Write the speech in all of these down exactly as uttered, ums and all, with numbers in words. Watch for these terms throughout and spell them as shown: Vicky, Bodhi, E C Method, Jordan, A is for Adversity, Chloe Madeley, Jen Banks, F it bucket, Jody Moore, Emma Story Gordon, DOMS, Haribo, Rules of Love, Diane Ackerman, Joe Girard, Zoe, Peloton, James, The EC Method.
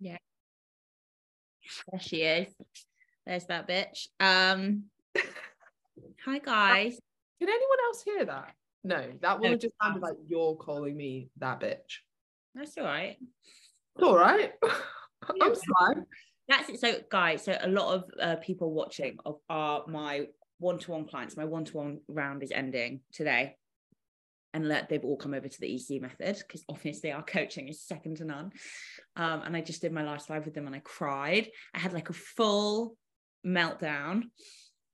Yeah, there she is. There's that bitch. Um, hi guys. Can anyone else hear that? No, that would have just sounded like you're calling me that bitch. That's all right. It's all right. I'm sorry. That's it. So guys, so a lot of uh, people watching of are my one-to-one clients. My one-to-one round is ending today. And let, they've all come over to the E C Method because obviously our coaching is second to none. Um, and I just did my last live with them and I cried. I had like a full meltdown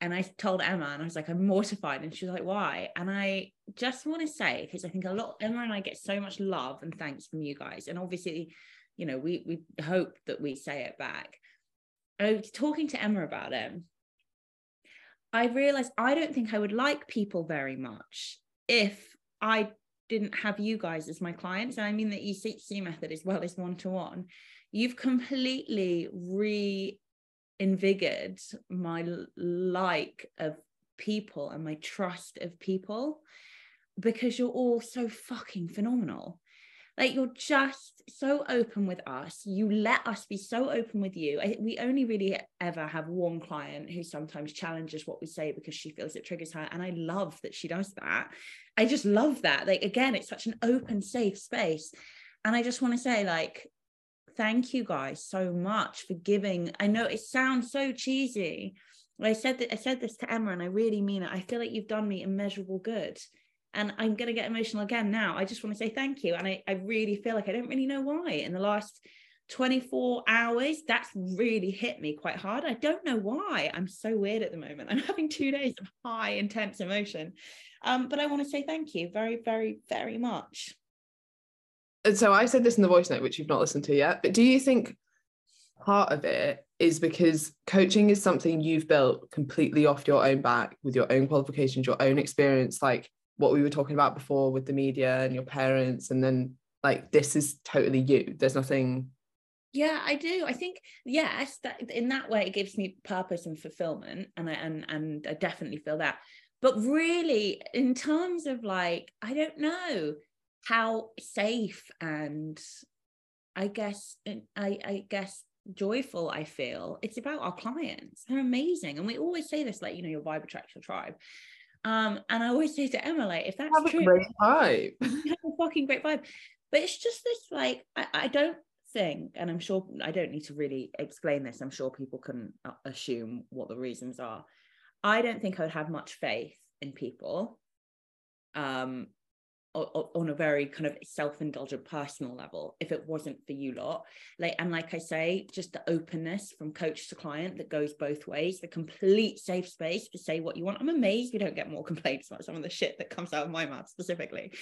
and I told Emma and I was like, I'm mortified. And she was like, why? And I just want to say, because I think a lot, Emma and I get so much love and thanks from you guys. And obviously, you know, we, we hope that we say it back. I was talking to Emma about it. I realized I don't think I would like people very much if I didn't have you guys as my clients. And I mean the E C Method as well as one-to-one. You've completely reinvigorated my like of people and my trust of people because you're all so fucking phenomenal. Like, you're just so open with us. You let us be so open with you. I, we only really ever have one client who sometimes challenges what we say because she feels it triggers her. And I love that she does that. I just love that. Like, again, it's such an open, safe space. And I just want to say, like, thank you guys so much for giving. I know it sounds so cheesy. I said that, I said this to Emma and I really mean it. I feel like you've done me immeasurable good. And I'm going to get emotional again now. I just want to say thank you. And I, I really feel like I don't really know why. In the last twenty-four hours, that's really hit me quite hard. I don't know why. I'm so weird at the moment. I'm having two days of high, intense emotion. Um, but I want to say thank you very, very, very much. And so I said this in the voice note, which you've not listened to yet. But do you think part of it is because coaching is something you've built completely off your own back with your own qualifications, your own experience, like what we were talking about before with the media and your parents, and then like this is totally you, there's nothing? Yeah, I do. I think yes, that in that way it gives me purpose and fulfillment, and I, and and I definitely feel that. But really, in terms of like, I don't know how safe and I guess I I guess joyful I feel. It's about our clients. They're amazing, and we always say this, like, you know, your vibe attracts your tribe. Um, and I always say to Emma, like, if that's have true, a great vibe. You have a fucking great vibe. But it's just this, like, I, I don't think, and I'm sure I don't need to really explain this. I'm sure people can assume what the reasons are. I don't think I would have much faith in people, um, on a very kind of self-indulgent personal level if it wasn't for you lot. Like, and like I say, just the openness from coach to client that goes both ways, the complete safe space to say what you want. I'm amazed we don't get more complaints about some of the shit that comes out of my mouth specifically.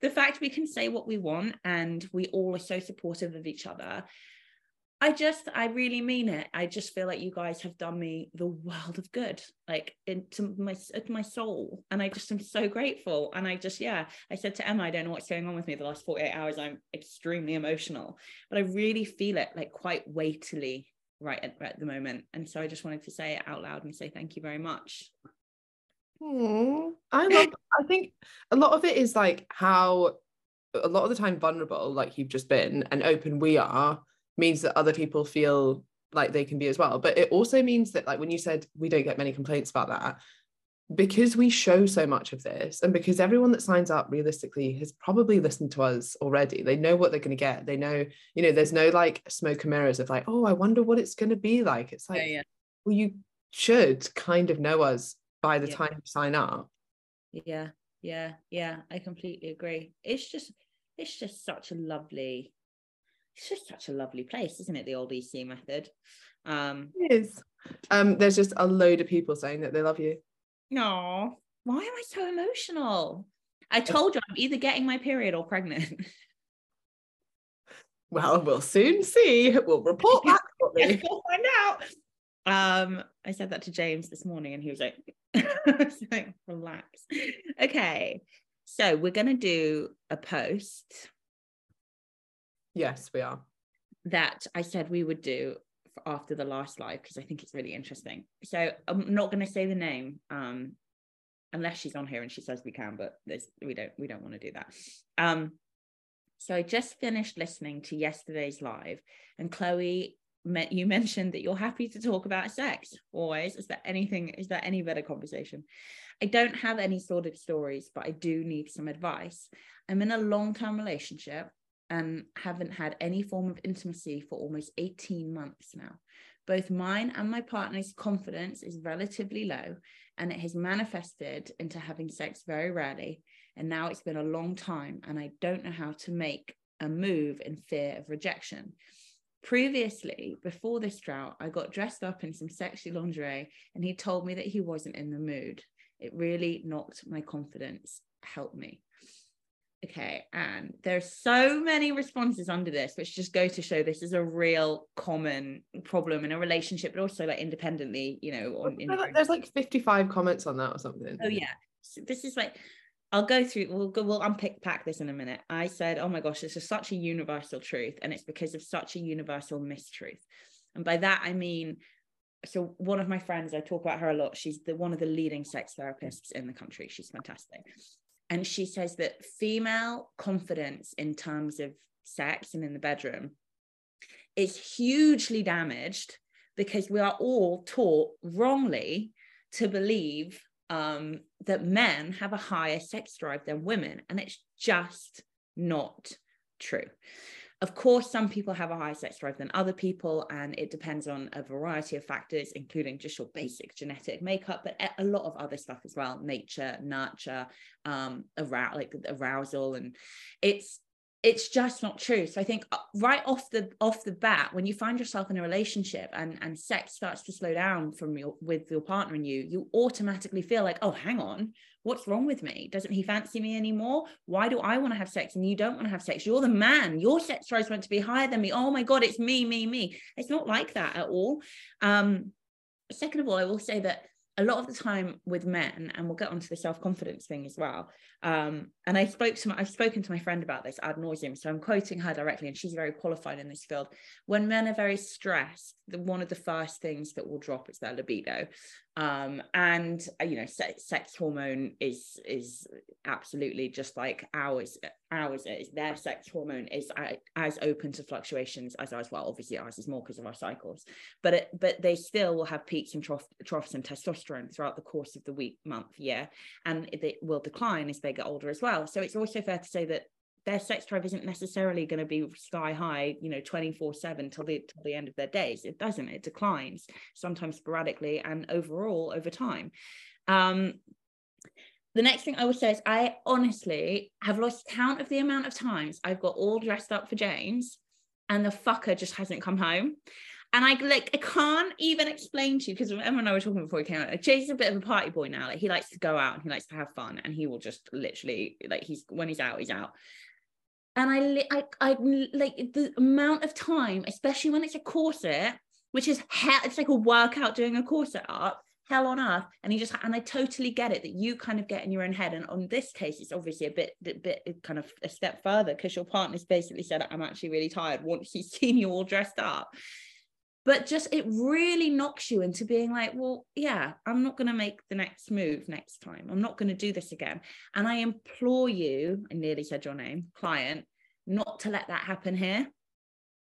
The fact we can say what we want and we all are so supportive of each other. I just, I really mean it. I just feel like you guys have done me the world of good, like into my, into my soul. And I just am so grateful. And I just, yeah, I said to Emma, I don't know what's going on with me the last forty-eight hours. I'm extremely emotional, but I really feel it like quite weightily right at, right at the moment. And so I just wanted to say it out loud and say, thank you very much. Aww, I love, I think a lot of it is like how a lot of the time vulnerable, like you've just been, and open we are, means that other people feel like they can be as well. But it also means that, like, when you said we don't get many complaints about that, because we show so much of this and because everyone that signs up realistically has probably listened to us already. They know what they're going to get. They know, you know, there's no like smoke and mirrors of like, oh, I wonder what it's going to be like. It's like, yeah, yeah. Well, you should kind of know us by the yeah. time you sign up. Yeah, yeah, yeah. I completely agree. It's just, it's just such a lovely... It's just such a lovely place, isn't it? The old E C Method. Um, it is. Um, there's just a load of people saying that they love you. No, why am I so emotional? I told you I'm either getting my period or pregnant. Well, we'll soon see. We'll report back. Yes, we'll find out. Um, I said that to James this morning and he was like, was like relax. Okay. So we're going to do a post. Yes, we are. That I said we would do after the last live because I think it's really interesting. So I'm not going to say the name um, unless she's on here and she says we can, but there's, we don't we don't want to do that. Um, so I just finished listening to yesterday's live, and Chloe, you mentioned that you're happy to talk about sex always. Is there anything? Is there any better conversation? I don't have any sordid stories, but I do need some advice. I'm in a long-term relationship and haven't had any form of intimacy for almost eighteen months now. Both mine and my partner's confidence is relatively low, and it has manifested into having sex very rarely. And now it's been a long time, and I don't know how to make a move in fear of rejection. Previously, before this drought, I got dressed up in some sexy lingerie, and he told me that he wasn't in the mood. It really knocked my confidence. Help me. Okay, and there's so many responses under this, which just go to show this is a real common problem in a relationship, but also like independently, you know. On, in there's like fifty-five comments on that or something. Oh yeah, so this is like, I'll go through, we'll go, we'll unpick pack this in a minute. I said, oh my gosh, this is such a universal truth, and it's because of such a universal mistruth. And by that I mean, so one of my friends, I talk about her a lot. She's the one of the leading sex therapists in the country. She's fantastic. And she says that female confidence in terms of sex and in the bedroom is hugely damaged because we are all taught wrongly to believe um, that men have a higher sex drive than women. And it's just not true. Of course, some people have a higher sex drive than other people, and it depends on a variety of factors, including just your basic genetic makeup, but a lot of other stuff as well, nature, nurture, um, arousal, like arousal, and it's it's just not true. So I think right off the off the bat, when you find yourself in a relationship and and sex starts to slow down from your with your partner and you, you automatically feel like, oh, hang on, what's wrong with me? Doesn't he fancy me anymore? Why do I want to have sex and you don't want to have sex? You're the man. Your sex drive is meant to be higher than me. Oh my God, it's me, me, me. It's not like that at all. Um, second of all, I will say that a lot of the time with men, and we'll get onto the self-confidence thing as well. Um, and I spoke to my, I've spoken to my friend about this ad nauseum, so I'm quoting her directly, and she's very qualified in this field. When men are very stressed, the, one of the first things that will drop is their libido. Um, and you know, se- sex hormone is is absolutely just like ours. Ours is their sex hormone is uh, as open to fluctuations as ours. Well, obviously ours is more because of our cycles, but it, but they still will have peaks and trough, troughs and testosterone throughout the course of the week, month, year, and it will decline as they get older as well. So it's also fair to say that their sex drive isn't necessarily going to be sky high, you know, twenty-four seven till the, till the end of their days. It doesn't, it declines sometimes sporadically and overall over time. Um, the next thing I would say is I honestly have lost count of the amount of times I've got all dressed up for James and the fucker just hasn't come home. And I like, I can't even explain to you, because Emma and I were talking before he came out, like, Jay's a bit of a party boy now. Like, he likes to go out and he likes to have fun, and he will just literally, like, he's, when he's out, he's out. And I, I, I like the amount of time, especially when it's a corset, which is hell, it's like a workout doing a corset up, hell on earth. And he just, and I totally get it that you kind of get in your own head. And on this case, it's obviously a bit, bit kind of a step further, because your partner's basically said, I'm actually really tired, once he's seen you all dressed up. But just, it really knocks you into being like, well, yeah, I'm not going to make the next move next time. I'm not going to do this again. And I implore you, I nearly said your name, client, not to let that happen here.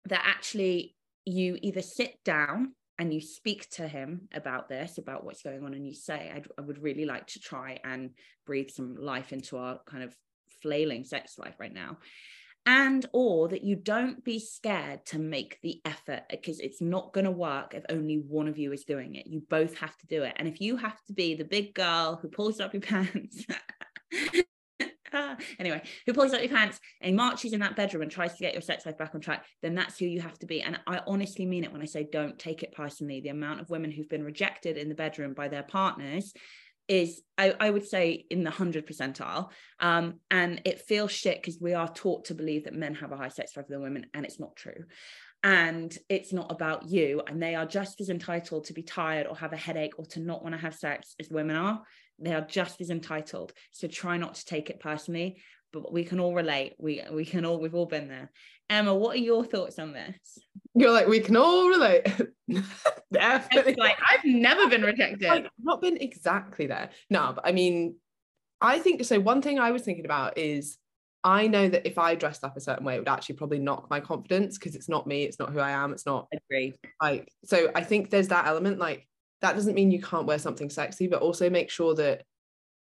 That actually you either sit down and you speak to him about this, about what's going on, and you say, I'd, I would really like to try and breathe some life into our kind of flailing sex life right now. And or that you don't be scared to make the effort, because it's not going to work if only one of you is doing it. You both have to do it. And if you have to be the big girl who pulls up your pants, anyway, who pulls up your pants and marches in that bedroom and tries to get your sex life back on track, then that's who you have to be. And I honestly mean it when I say don't take it personally. The amount of women who've been rejected in the bedroom by their partners is, I, I would say, in the hundred percentile. Um, and it feels shit because we are taught to believe that men have a high sex drive than women, and it's not true. And it's not about you. And they are just as entitled to be tired or have a headache or to not want to have sex as women are. They are just as entitled. So try not to take it personally, but we can all relate. We, we can all, we've all been there. Emma, what are your thoughts on this? You're like, we can all relate. Definitely. Like, I've never been rejected. I've not been exactly there. No, but I mean, I think, so one thing I was thinking about is, I know that if I dressed up a certain way, it would actually probably knock my confidence, because it's not me, it's not who I am, it's not. I agree. Like, so I think there's that element, like, that doesn't mean you can't wear something sexy, but also make sure that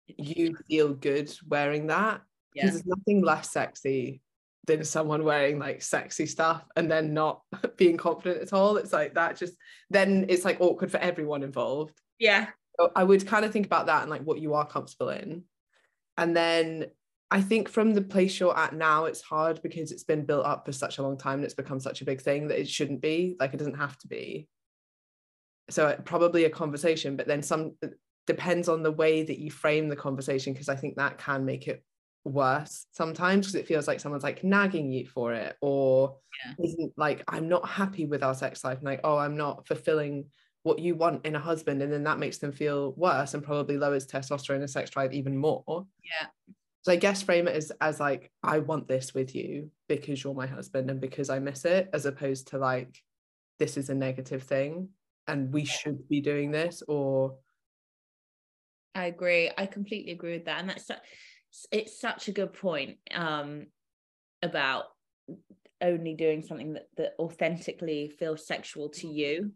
you feel good wearing that, because yeah. there's nothing less sexy than someone wearing like sexy stuff and then not being confident at all. It's like, that just, then it's like awkward for everyone involved. Yeah. So I would kind of think about that and like what you are comfortable in. And then I think from the place you're at now, it's hard because it's been built up for such a long time and it's become such a big thing that it shouldn't be, like, it doesn't have to be. So probably a conversation, but then some, depends on the way that you frame the conversation, because I think that can make it worse sometimes, because it feels like someone's like nagging you for it, or yeah. isn't like, I'm not happy with our sex life, and like, oh, I'm not fulfilling what you want in a husband, and then that makes them feel worse and probably lowers testosterone and sex drive even more. Yeah. So I guess frame it as as like, I want this with you because you're my husband and because I miss it, as opposed to like, this is a negative thing and we should be doing this. Or I agree. I completely agree with that. And that's it's such a good point um, about only doing something that, that authentically feels sexual to you.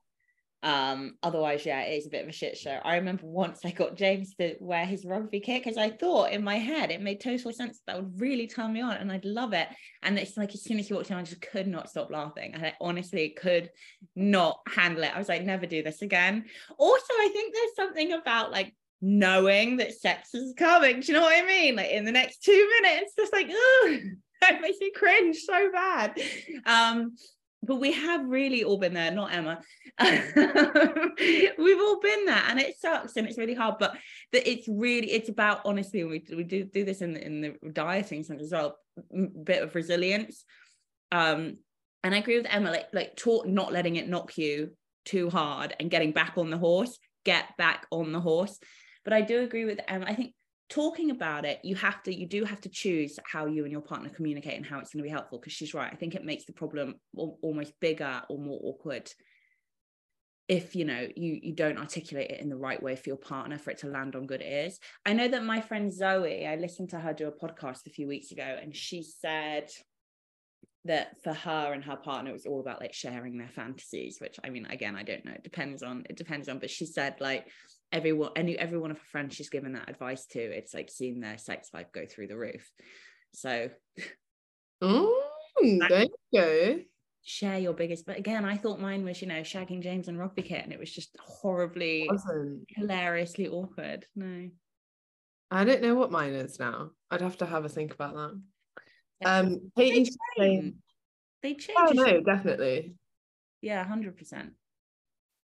Um, otherwise, yeah, it is a bit of a shit show. I remember once I got James to wear his rugby kit because I thought in my head it made total sense, that would really turn me on and I'd love it. And it's like, as soon as he walked in, I just could not stop laughing. And I honestly could not handle it. I was like, never do this again. Also, I think there's something about like knowing that sex is coming. Do you know what I mean? Like in the next two minutes, just like, oh, that makes me cringe so bad. Um, But we have really all been there, not Emma. We've all been there, and it sucks and it's really hard, but that it's really, it's about, honestly, we, we do do this in the, in the dieting sense as well, a bit of resilience. Um, and I agree with Emma, like, like taught not letting it knock you too hard and getting back on the horse, get back on the horse. But I do agree with Emma. I think talking about it, you have to you do have to choose how you and your partner communicate and how it's going to be helpful, because she's right. I think it makes the problem al- almost bigger or more awkward if you know you you don't articulate it in the right way for your partner for it to land on good ears. I know that my friend Zoe, I listened to her do a podcast a few weeks ago, and she said that for her and her partner it was all about like sharing their fantasies, which I mean, again, I don't know, it depends on it depends on but she said like everyone any every one of her friends she's given that advice to, it's like seeing their sex life go through the roof. So oh, there you go. Share your biggest, but again, I thought mine was, you know, shagging James and rugby kit, and it was just horribly awesome. Hilariously awkward. No, I don't know what mine is now. I'd have to have a think about that. Yeah. Um they change, they change. Oh no, definitely. Yeah, one hundred percent.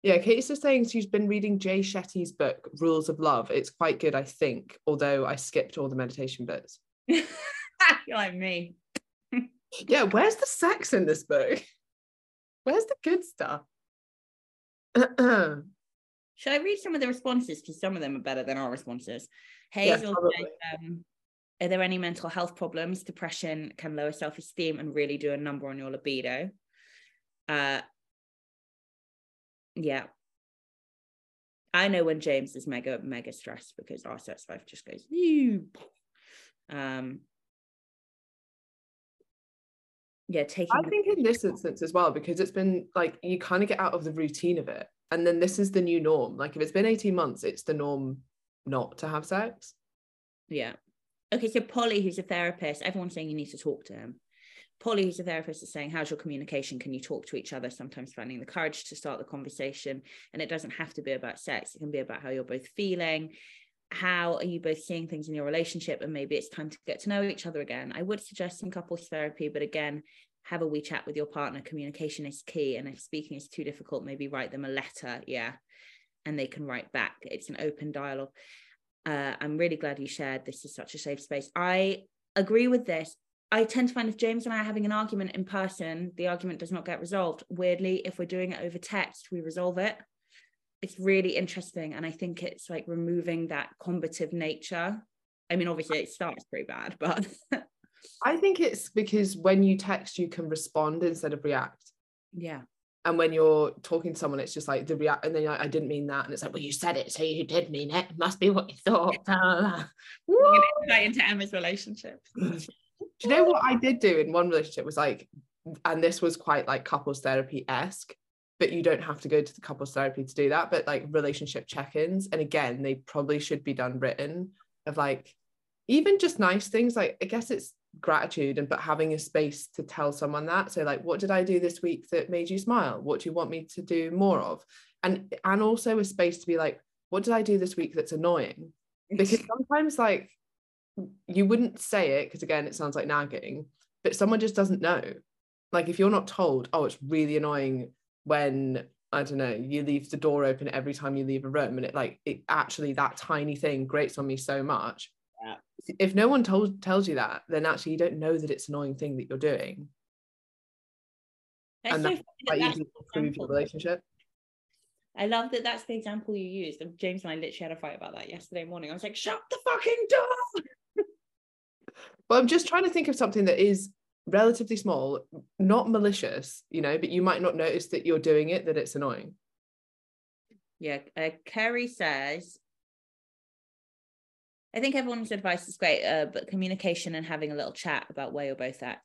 Yeah, Kate's just saying she's been reading Jay Shetty's book, Rules of Love. It's quite good, I think, although I skipped all the meditation bits. You're like me. Yeah, where's the sex in this book? Where's the good stuff? Should I read some of the responses? Because some of them are better than our responses. Hazel yeah, says, um, are there any mental health problems? Depression can lower self-esteem and really do a number on your libido. Uh Yeah, I know when James is mega mega stressed because our sex life just goes ew. Um yeah taking I think in this instance as well, because it's been like you kind of get out of the routine of it, and then this is the new norm. Like if it's been eighteen months, it's the norm not to have sex. Yeah. Okay, so Polly, who's a therapist, everyone's saying you need to talk to him. Polly, who's a therapist, is saying, how's your communication? Can you talk to each other? Sometimes finding the courage to start the conversation. And it doesn't have to be about sex. It can be about how you're both feeling. How are you both seeing things in your relationship? And maybe it's time to get to know each other again. I would suggest some couples therapy, but again, have a wee chat with your partner. Communication is key. And if speaking is too difficult, maybe write them a letter. Yeah. And they can write back. It's an open dialogue. Uh, I'm really glad you shared. This is such a safe space. I agree with this. I tend to find if James and I are having an argument in person, the argument does not get resolved. Weirdly, if we're doing it over text, we resolve it. It's really interesting. And I think it's like removing that combative nature. I mean, obviously it starts pretty bad, but. I think it's because when you text, you can respond instead of react. Yeah. And when you're talking to someone, it's just like the react, and then you're like, I didn't mean that. And it's like, well, you said it, so you did mean it. It must be what you thought. Yeah. Insight into Emma's relationship. Do you know what I did do in one relationship was like, and this was quite like couples therapy-esque, but you don't have to go to the couples therapy to do that, but like relationship check-ins. And again, they probably should be done written, of like, even just nice things. Like, I guess it's gratitude, and but having a space to tell someone that. So like, what did I do this week that made you smile? What do you want me to do more of? And, and also a space to be like, what did I do this week that's annoying? Because sometimes like, you wouldn't say it because again it sounds like nagging, but someone just doesn't know. Like if you're not told, oh, it's really annoying when, I don't know, you leave the door open every time you leave a room, and it like it actually, that tiny thing grates on me so much. Yeah. If no one told tells you that, then actually you don't know that it's an annoying thing that you're doing. That's and so that's quite that easy to improve your relationship. I love that that's the example you used. James and I literally had a fight about that yesterday morning. I was like, shut the fucking door. But I'm just trying to think of something that is relatively small, not malicious, you know, but you might not notice that you're doing it, that it's annoying. Yeah. Uh, Kerry says, I think everyone's advice is great, uh, but communication and having a little chat about where you're both at.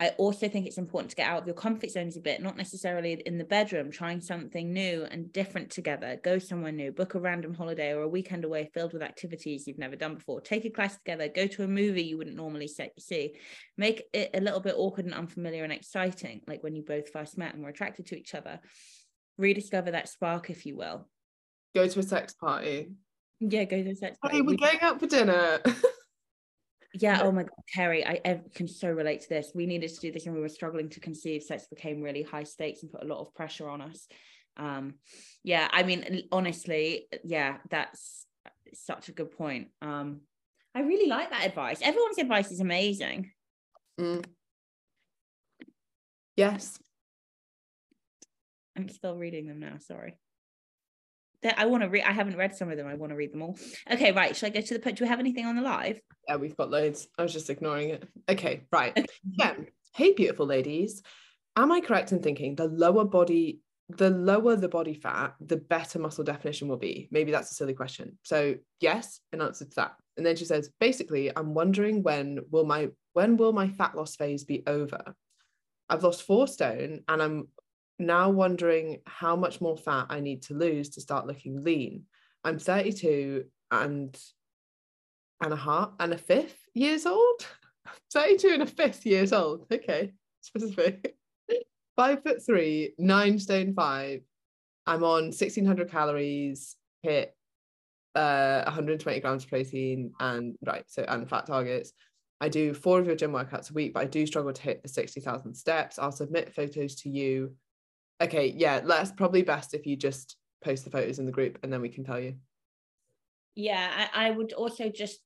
I also think it's important to get out of your comfort zones a bit, not necessarily in the bedroom, trying something new and different together. Go somewhere new, book a random holiday or a weekend away filled with activities you've never done before. Take a class together, go to a movie you wouldn't normally see. Make it a little bit awkward and unfamiliar and exciting, like when you both first met and were attracted to each other. Rediscover that spark, if you will. Go to a sex party. Yeah, go to a sex party. Hey, we're going out for dinner. Yeah, oh my God, Terry, I can so relate to this. We needed to do this and we were struggling to conceive. Sex became really high stakes and put a lot of pressure on us. Um, yeah, I mean, honestly, yeah, that's such a good point. Um, I really like that advice. Everyone's advice is amazing. Mm. Yes. I'm still reading them now, sorry. I want to read, I haven't read some of them, I want to read them all. Okay, right, should I go to the put? Do we have anything on the live? Yeah, we've got loads. I was just ignoring it. Okay, right. Yeah. Hey, beautiful ladies. Am I correct in thinking the lower body, the lower the body fat, the better muscle definition will be? Maybe that's a silly question. So yes, in answer to that. And then she says, basically, I'm wondering when will my, when will my fat loss phase be over? I've lost four stone and I'm now wondering how much more fat I need to lose to start looking lean. I'm thirty-two and and a half and a fifth years old. thirty-two and a fifth years old. Okay, specific. Five foot three, nine stone five. I'm on sixteen hundred calories, hit uh, one hundred twenty grams of protein and right, so and fat targets. I do four of your gym workouts a week, but I do struggle to hit the sixty thousand steps. I'll submit photos to you. Okay, yeah, that's probably best if you just post the photos in the group and then we can tell you. Yeah, I, I would also just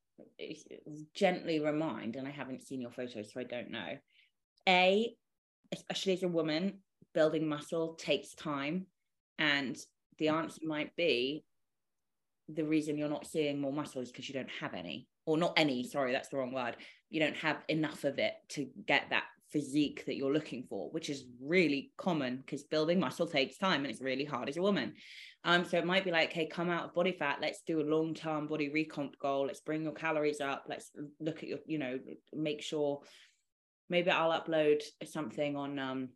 gently remind, and I haven't seen your photos, so I don't know. A, especially as a woman, building muscle takes time. And the answer might be the reason you're not seeing more muscle is because you don't have any, or not any, sorry, that's the wrong word. You don't have enough of it to get that physique that you're looking for, which is really common because building muscle takes time and it's really hard as a woman. Um so it might be like, hey, come out of body fat, let's do a long-term body recomp goal, let's bring your calories up, let's look at your, you know, make sure, maybe I'll upload something on um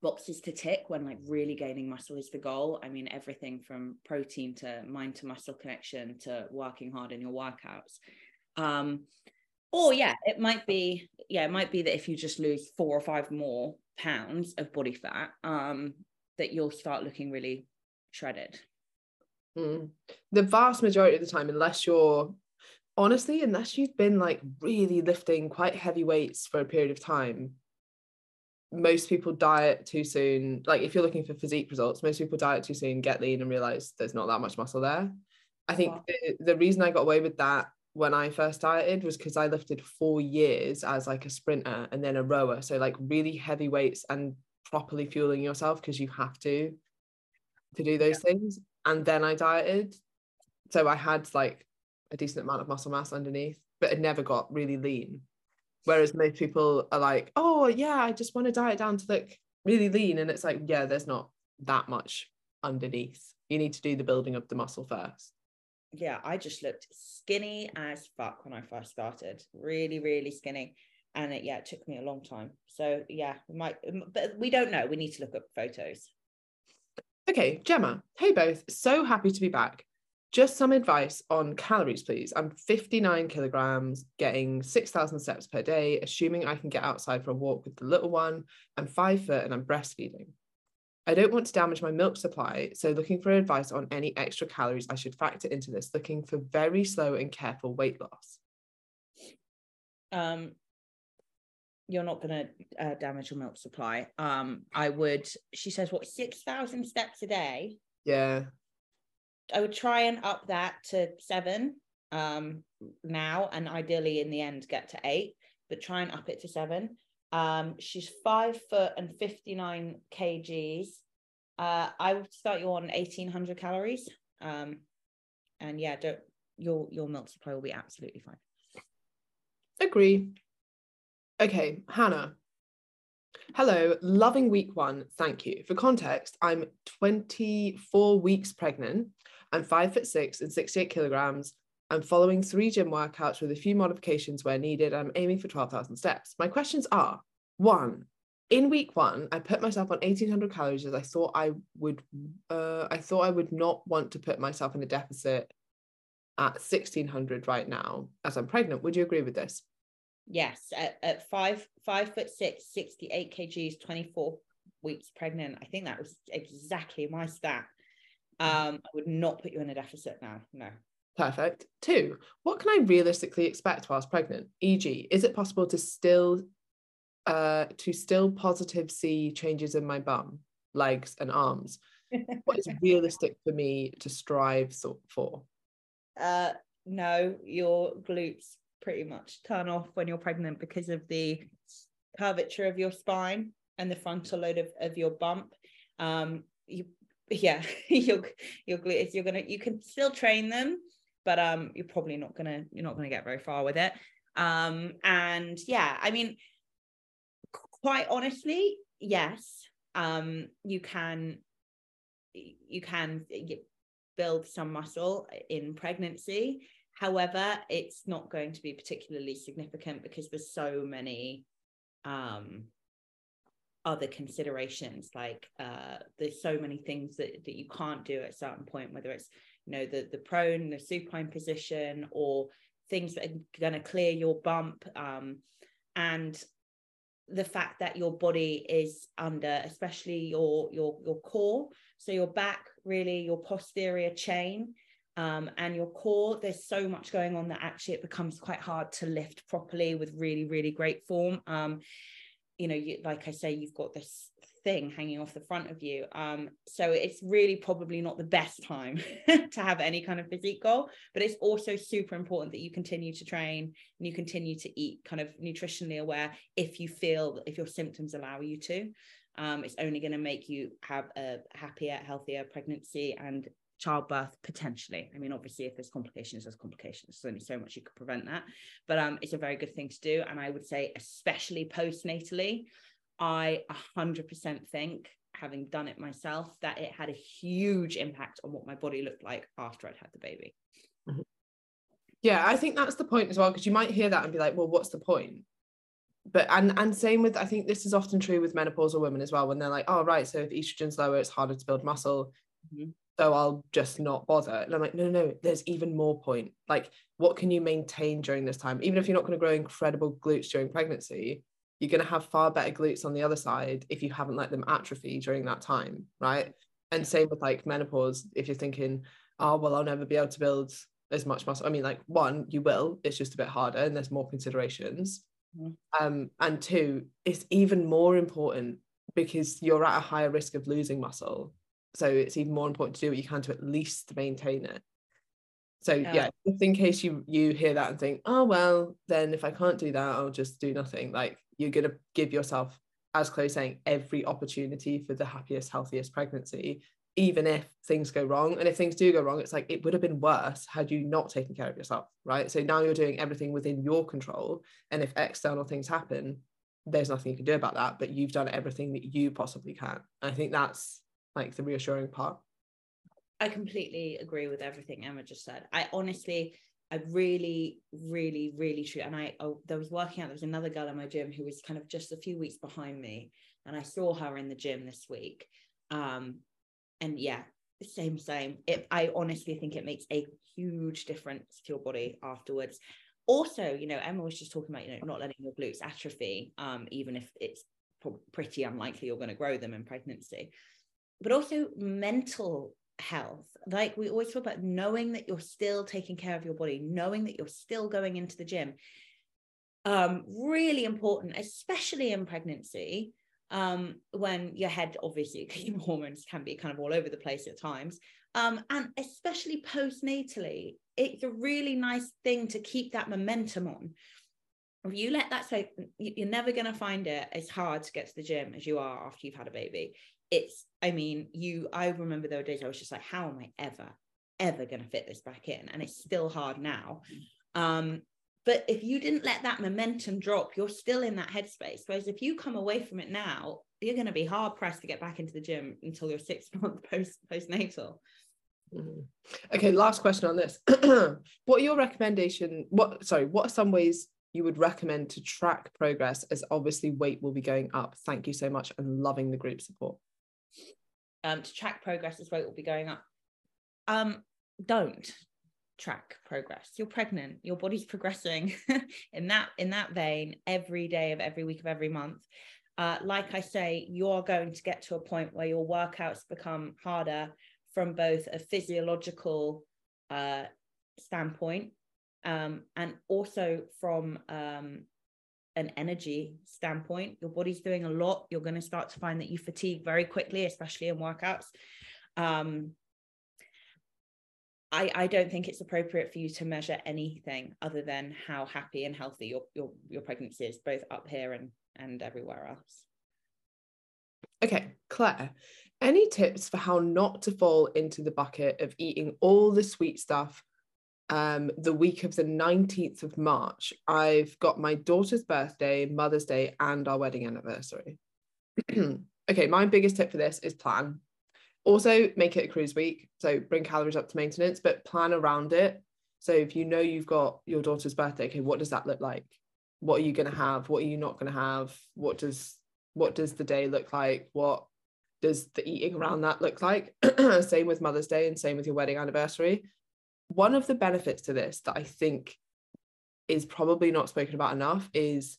boxes to tick when like really gaining muscle is the goal. I mean, everything from protein to mind to muscle connection to working hard in your workouts. um Or yeah, it might be, yeah, it might be that if you just lose four or five more pounds of body fat, um, that you'll start looking really shredded. Mm. The vast majority of the time, unless you're, honestly, unless you've been like really lifting quite heavy weights for a period of time, most people diet too soon. Like if you're looking for physique results, most people diet too soon, get lean and realize there's not that much muscle there. I think wow. the, the reason I got away with that when I first started was because I lifted four years as like a sprinter and then a rower, so like really heavy weights and properly fueling yourself because you have to to do those yeah. things. And then I dieted, so I had like a decent amount of muscle mass underneath, but it never got really lean. Whereas most people are like, oh yeah, I just want to diet down to look really lean, and it's like, yeah, there's not that much underneath. You need to do the building of the muscle first. Yeah, I just looked skinny as fuck when I first started, really really skinny, and it yeah it took me a long time. So yeah, we might, but we don't know, we need to look up photos. Okay, Gemma, hey both, so happy to be back. Just some advice on calories, please. I'm fifty-nine kilograms, getting six thousand steps per day, assuming I can get outside for a walk with the little one. I'm five foot and I'm breastfeeding. I don't want to damage my milk supply, so looking for advice on any extra calories I should factor into this, looking for very slow and careful weight loss. Um, you're not going to uh, damage your milk supply. Um, I would, she says, what, six thousand steps a day? Yeah. I would try and up that to seven um, now, and ideally in the end get to eight, but try and up it to seven. Um, she's five foot and fifty-nine kilograms. Uh, I would start you on eighteen hundred calories. Um, and yeah, don't, your, your milk supply will be absolutely fine. Agree. Okay, Hannah. Hello, loving week one, thank you. For context, I'm twenty-four weeks pregnant. I'm five foot six and sixty-eight kilograms. I'm following three gym workouts with a few modifications where needed. I'm aiming for twelve thousand steps. My questions are, one, in week one, I put myself on eighteen hundred calories as I thought I would, uh, I thought I would not want to put myself in a deficit at sixteen hundred right now as I'm pregnant. Would you agree with this? Yes, at, at five five foot six, sixty-eight kilograms, twenty-four weeks pregnant. I think that was exactly my stat. Um, I would not put you in a deficit now. No. Perfect. Two, what can I realistically expect whilst pregnant? for example, is it possible to still uh to still positive see changes in my bum, legs, and arms? What is realistic for me to strive for? Uh, no, your glutes pretty much turn off when you're pregnant because of the curvature of your spine and the frontal load of, of your bump. Um, you, yeah, your your glutes, you're gonna, you can still train them, but um, you're probably not gonna, you're not gonna get very far with it. Um, and yeah, I mean, quite honestly, yes, um, you can, you can build some muscle in pregnancy. However, it's not going to be particularly significant because there's so many um, other considerations, like uh, there's so many things that, that you can't do at a certain point, whether it's, you know, the, the prone, the supine position, or things that are going to clear your bump. Um, and the fact that your body is under, especially your, your, your core, so your back, really, your posterior chain, Um, and your core, there's so much going on that actually it becomes quite hard to lift properly with really, really great form. Um, you know, you, like I say, you've got this thing hanging off the front of you. Um, so it's really probably not the best time to have any kind of physique goal, but it's also super important that you continue to train and you continue to eat kind of nutritionally aware if you feel, if your symptoms allow you to. Um, it's only going to make you have a happier, healthier pregnancy and childbirth, potentially. I mean, obviously, if there's complications, there's complications. There's only so much you could prevent that. But um, it's a very good thing to do. And I would say, especially postnatally, I one hundred percent think, having done it myself, that it had a huge impact on what my body looked like after I'd had the baby. Mm-hmm. Yeah, I think that's the point as well, because you might hear that and be like, well, what's the point? But and and same with, I think this is often true with menopausal women as well, when they're like, oh, right, so if estrogen's lower, it's harder to build muscle. Mm-hmm. So I'll just not bother. And I'm like, no, no, no, there's even more point. Like, what can you maintain during this time? Even if you're not going to grow incredible glutes during pregnancy, you're going to have far better glutes on the other side if you haven't let them atrophy during that time, right? And same with like menopause. If you're thinking, oh, well, I'll never be able to build as much muscle. I mean, like, one, you will, it's just a bit harder and there's more considerations. Mm-hmm. Um, and two, it's even more important because you're at a higher risk of losing muscle. So it's even more important to do what you can to at least maintain it. So yeah. yeah, just in case you you hear that and think, oh well, then if I can't do that, I'll just do nothing. Like, you're gonna give yourself, as Chloe's saying, every opportunity for the happiest, healthiest pregnancy, even if things go wrong. And if things do go wrong, it's like, it would have been worse had you not taken care of yourself, right? So now you're doing everything within your control, and if external things happen, there's nothing you can do about that, but you've done everything that you possibly can. And I think that's like the reassuring part. I completely agree with everything Emma just said. I honestly, I really, really, really true. And I, I, I was working out, there was another girl in my gym who was kind of just a few weeks behind me, and I saw her in the gym this week. Um, and yeah, same, same. It, I honestly think it makes a huge difference to your body afterwards. Also, you know, Emma was just talking about, you know, not letting your glutes atrophy, um, even if it's pretty unlikely you're going to grow them in pregnancy. But also mental health, like we always talk about, knowing that you're still taking care of your body, knowing that you're still going into the gym, um really important, especially in pregnancy, um when your head, obviously your hormones can be kind of all over the place at times, um and especially postnatally. It's a really nice thing to keep that momentum on. If you let that say, you're never going to find it as hard to get to the gym as you are after you've had a baby. It's, I mean, you, I remember there were days I was just like, how am I ever, ever going to fit this back in? And it's still hard now. Um, but if you didn't let that momentum drop, you're still in that headspace. Whereas if you come away from it now, you're going to be hard pressed to get back into the gym until you're six months post postnatal. Mm-hmm. Okay, last question on this. What are your recommendation? What, sorry, what are some ways you would recommend to track progress, as obviously weight will be going up? Thank you so much, and loving the group support. Um, to track progress as weight will be going up. Um, don't track progress. You're pregnant. Your body's progressing in that in that vein every day of every week of every month. Uh, like I say, you're going to get to a point where your workouts become harder from both a physiological uh, standpoint, um and also from um an energy standpoint. Your body's doing a lot. You're going to start to find that you fatigue very quickly, especially in workouts. um I I don't think it's appropriate for you to measure anything other than how happy and healthy your your, your pregnancy is, both up here and and everywhere else. Okay, Claire, any tips for how not to fall into the bucket of eating all the sweet stuff Um, the week of the nineteenth of March? I've got my daughter's birthday, Mother's Day, and our wedding anniversary. Okay, my biggest tip for this is plan. Also, make it a cruise week. So bring calories up to maintenance, but plan around it. So if you know you've got your daughter's birthday, okay, what does that look like? What are you going to have? What are you not going to have? What does, what does the day look like? What does the eating around that look like? Same with Mother's Day and same with your wedding anniversary. One of the benefits to this that I think is probably not spoken about enough is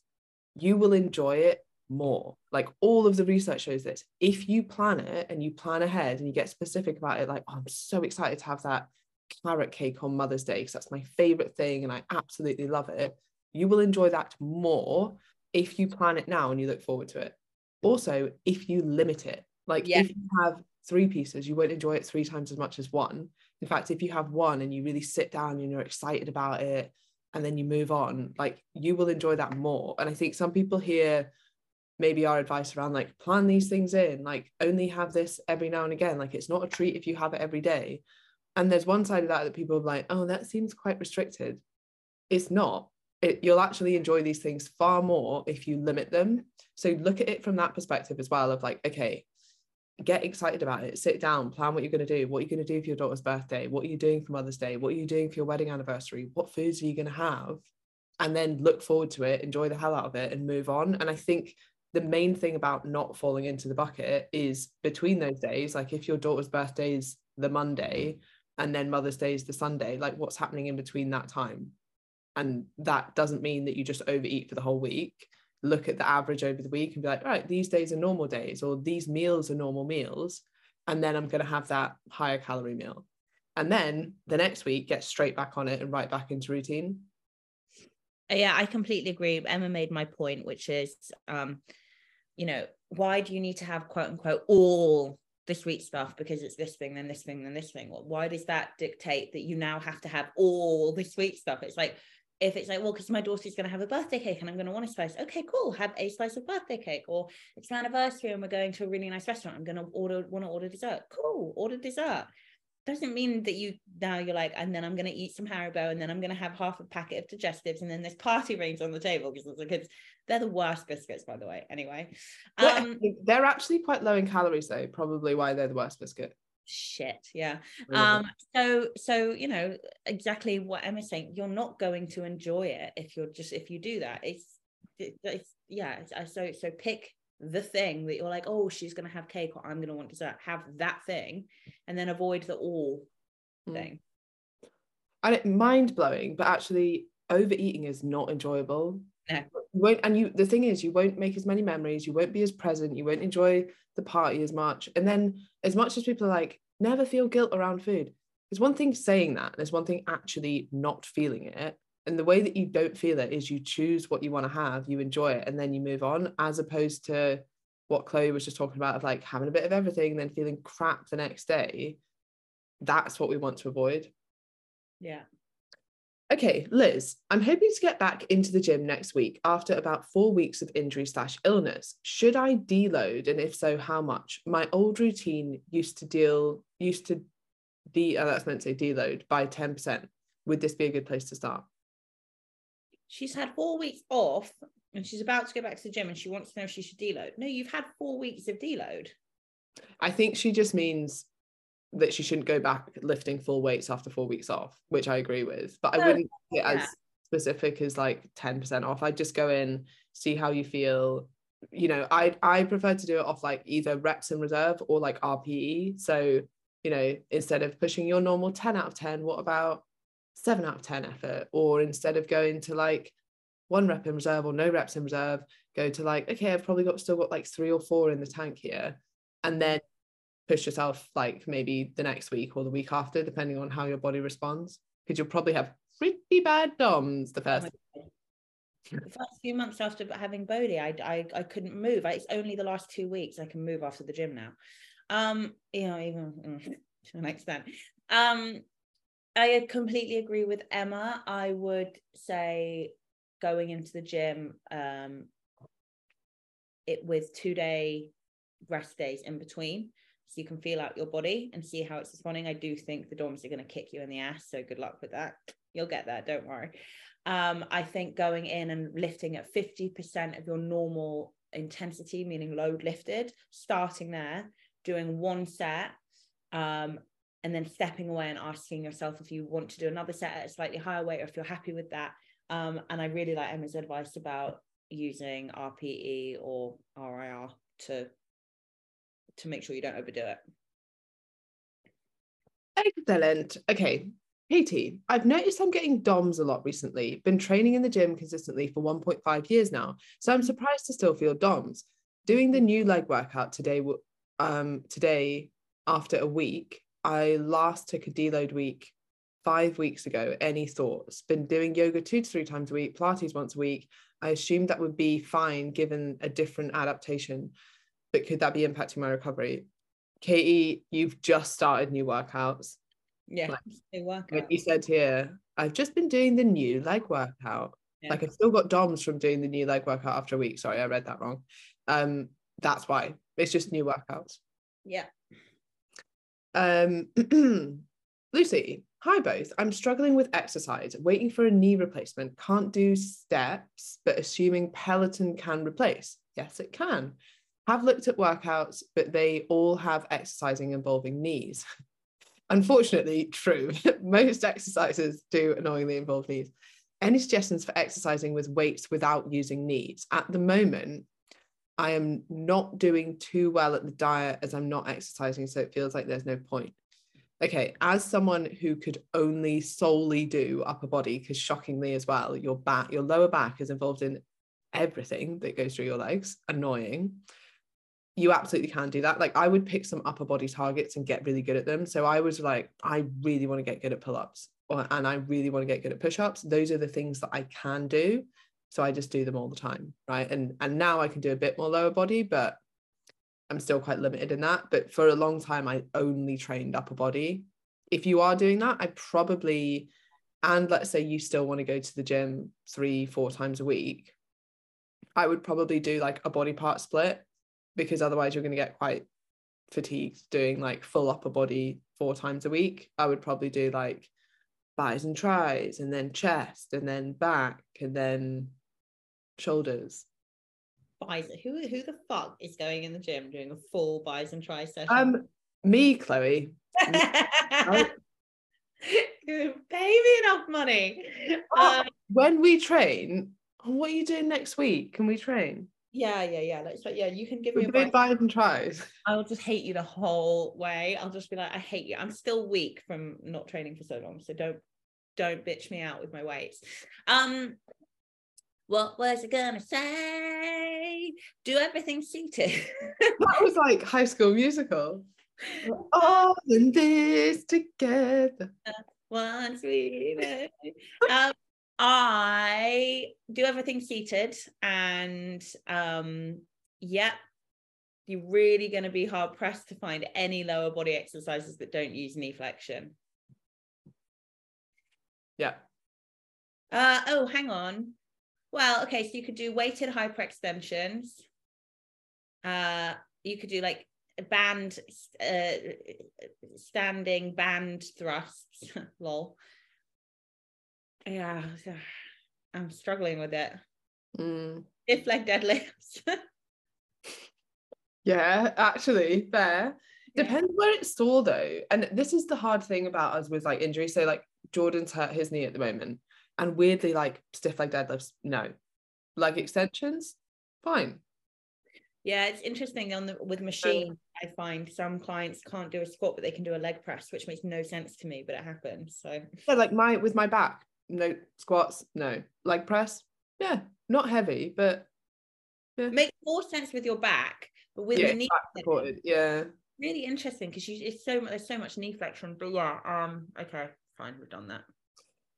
you will enjoy it more. Like, all of the research shows this. If you plan it and you plan ahead and you get specific about it, like, oh, I'm so excited to have that carrot cake on Mother's Day because that's my favorite thing and I absolutely love it. You will enjoy that more if you plan it now and you look forward to it. Also, if you limit it, like yeah. if you have three pieces, you won't enjoy it three times as much as one. In fact, if you have one and you really sit down and you're excited about it and then you move on, like, you will enjoy that more. And I think some people hear maybe our advice around, like, plan these things in, like, only have this every now and again, like, it's not a treat if you have it every day. And there's one side of that that people are like, oh, that seems quite restricted. It's not. It, you'll actually enjoy these things far more if you limit them. So look at it from that perspective as well, of like, okay, get excited about it, sit down, plan what you're going to do, what you're going to do for your daughter's birthday, what are you doing for Mother's Day, what are you doing for your wedding anniversary, what foods are you going to have, and then look forward to it, enjoy the hell out of it, and move on. And I think the main thing about not falling into the bucket is between those days, like, if your daughter's birthday is the Monday and then Mother's Day is the Sunday, like, what's happening in between that time? And that doesn't mean that you just overeat for the whole week. Look at the average over the week and be like, all right, these days are normal days, or these meals are normal meals, and then I'm going to have that higher calorie meal. And then the next week, get straight back on it and right back into routine. Yeah, I completely agree. Emma made my point, which is, um, you know, why do you need to have, quote unquote, all this week's stuff because it's this thing, then this thing, then this thing. Well, why does that dictate that you now have to have all this week's stuff? It's like, if it's like, well, because my daughter's going to have a birthday cake and I'm going to want a slice. Okay, cool. Have a slice of birthday cake. Or it's my anniversary and we're going to a really nice restaurant. I'm going to order, want to order dessert. Cool. Order dessert. Doesn't mean that you now you're like, and then I'm going to eat some Haribo and then I'm going to have half a packet of digestives and then there's party rings on the table because the kids, they're the worst biscuits, by the way. Anyway, um, well, they're actually quite low in calories though, probably why they're the worst biscuit. Shit, yeah. Um, so so you know exactly what Emma's saying. You're not going to enjoy it if you're just if you do that. It's it, it's yeah. It's, so so pick the thing that you're like, oh, she's gonna have cake or I'm gonna want dessert. Have that thing, and then avoid the all mm. thing. And it's mind blowing, but actually overeating is not enjoyable. No. You won't, and you the thing is, you won't make as many memories, you won't be as present, you won't enjoy the party as much. And then as much as people are like, never feel guilt around food, there's one thing saying that, and there's one thing actually not feeling it. And the way that you don't feel it is you choose what you want to have, you enjoy it, and then you move on, as opposed to what Chloe was just talking about of like having a bit of everything and then feeling crap the next day. That's what we want to avoid. Yeah. Okay, Liz, I'm hoping to get back into the gym next week after about four weeks of injury slash illness. Should I deload? And if so, how much? My old routine used to deal, used to, de- oh, that's meant to say deload by ten percent. Would this be a good place to start? She's had four weeks off and she's about to go back to the gym and she wants to know if she should deload. No, you've had four weeks of deload. I think she just means that she shouldn't go back lifting full weights after four weeks off, which I agree with, but I wouldn't get yeah. as specific as like ten percent off. I'd just go in, see how you feel. You know, I I prefer to do it off like either reps in reserve or like R P E. So, you know, instead of pushing your normal ten out of ten, what about seven out of ten effort? Or instead of going to like one rep in reserve or no reps in reserve, go to like, okay, I've probably got still got like three or four in the tank here. And then push yourself like maybe the next week or the week after, depending on how your body responds, because you'll probably have pretty bad DOMS the first oh the first few months after having Bodhi. I, I I couldn't move. I, it's only the last two weeks I can move after the gym now, um you know, even to an extent. um I completely agree with Emma. I would say going into the gym um it with two day rest days in between, so you can feel out your body and see how it's responding. I do think the DOMS are going to kick you in the ass, so good luck with that. You'll get there, don't worry. Um, I think going in and lifting at fifty percent of your normal intensity, meaning load lifted, starting there, doing one set, um, and then stepping away and asking yourself if you want to do another set at a slightly higher weight or if you're happy with that. Um, and I really like Emma's advice about using R P E or R I R to to make sure you don't overdo it. Excellent. Okay, Katie, I've noticed I'm getting DOMS a lot recently. Been training in the gym consistently for one point five years now, so I'm surprised to still feel DOMS. Doing the new leg workout today, um, today after a week, I last took a deload week five weeks ago. Any thoughts? Been doing yoga two to three times a week, Pilates once a week. I assumed that would be fine given a different adaptation, but could that be impacting my recovery? Katie, you've just started new workouts. Yeah, like, new workout. Like you said here, I've just been doing the new leg workout. Yeah. Like I've still got DOMS from doing the new leg workout after a week. Sorry, I read that wrong. Um, that's why. It's just new workouts. Yeah. Um, Lucy, hi both. I'm struggling with exercise, waiting for a knee replacement. Can't do steps, but assuming Peloton can replace. Yes, it can. Have looked at workouts, but they all have exercising involving knees. Unfortunately, true. Most exercises do annoyingly involve knees. Any suggestions for exercising with weights without using knees? At the moment, I am not doing too well at the diet as I'm not exercising, so it feels like there's no point. Okay, as someone who could only solely do upper body, because shockingly as well, your back, your lower back is involved in everything that goes through your legs. Annoying. You absolutely can do that. Like I would pick some upper body targets and get really good at them. So I was like, I really want to get good at pull-ups, or, and I really want to get good at push-ups. Those are the things that I can do. So I just do them all the time, right? And and now I can do a bit more lower body, but I'm still quite limited in that, but for a long time I only trained upper body. If you are doing that, I probably, and let's say you still want to go to the gym three, four times a week, I would probably do like a body part split, because otherwise you're going to get quite fatigued doing like full upper body four times a week. I would probably do like buys and tries, and then chest, and then back, and then shoulders. Buys, who who the fuck is going in the gym doing a full buys and tries session? Um, me, Chloe. Pay me enough money. Oh, um, when we train, what are you doing next week? Can we train? Yeah, yeah, yeah. Let's yeah. You can give We're me a buys buy and tries. I'll just hate you the whole way. I'll just be like, I hate you. I'm still weak from not training for so long, so don't don't bitch me out with my weights. Um, what was I gonna say? Do everything seated. That was like High School Musical. We're all in this together. One sweetie. Um, I do everything seated, and um, yeah, you're really going to be hard pressed to find any lower body exercises that don't use knee flexion. Yeah. Uh, oh, hang on. Well, okay, so you could do weighted hyperextensions. Uh, you could do like band uh, standing band thrusts. Lol. Yeah, I'm struggling with it. Mm. Stiff leg deadlifts. Yeah, actually, fair. Yeah. Depends where it's sore though. And this is the hard thing about us with like injury. So like Jordan's hurt his knee at the moment. And weirdly, like stiff leg deadlifts, no. Leg extensions, fine. Yeah, it's interesting on the, with machine. Um, I find some clients can't do a squat, but they can do a leg press, which makes no sense to me, but it happens. So yeah, like my with my back. No squats, no leg press. Yeah, not heavy, but yeah. Makes more sense with your back, but with yeah, the knee supported. Yeah, really interesting, because you it's so there's so much knee flexion. But yeah, um, okay, fine, we've done that.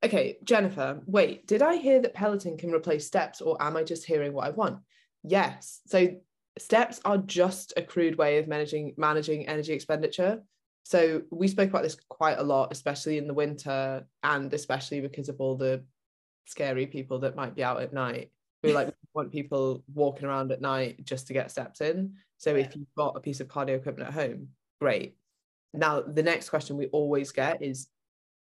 Okay, Jennifer, wait, did I hear that Peloton can replace steps, or am I just hearing what I want? Yes, so steps are just a crude way of managing managing energy expenditure. So we spoke about this quite a lot, especially in the winter, and especially because of all the scary people that might be out at night. We like want people walking around at night just to get steps in. So yeah. If you've got a piece of cardio equipment at home, great. Now, the next question we always get is,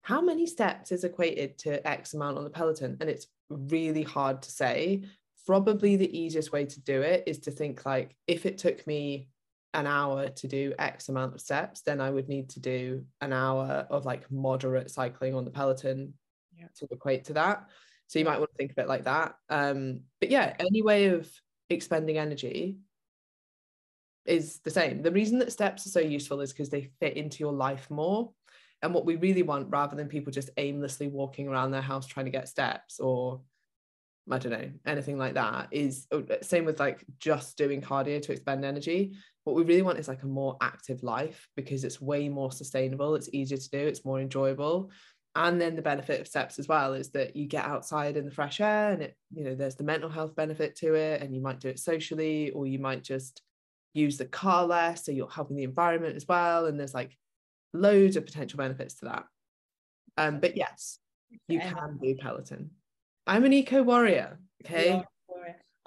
how many steps is equated to X amount on the Peloton? And it's really hard to say. Probably the easiest way to do it is to think like, if it took me an hour to do X amount of steps, then I would need to do an hour of like moderate cycling on the Peloton yeah. to equate to that. So you might want to think of it like that. Um, but yeah, any way of expending energy is the same. The reason that steps are so useful is because they fit into your life more. And what we really want, rather than people just aimlessly walking around their house trying to get steps, or I don't know, anything like that, is same with like just doing cardio to expend energy. What we really want is like a more active life, because it's way more sustainable, it's easier to do, it's more enjoyable. And then the benefit of steps as well is that you get outside in the fresh air, and it, you know, there's the mental health benefit to it, and you might do it socially, or you might just use the car less, so you're helping the environment as well. And there's like loads of potential benefits to that. Um, but yes, you can do Peloton. I'm an eco warrior, okay?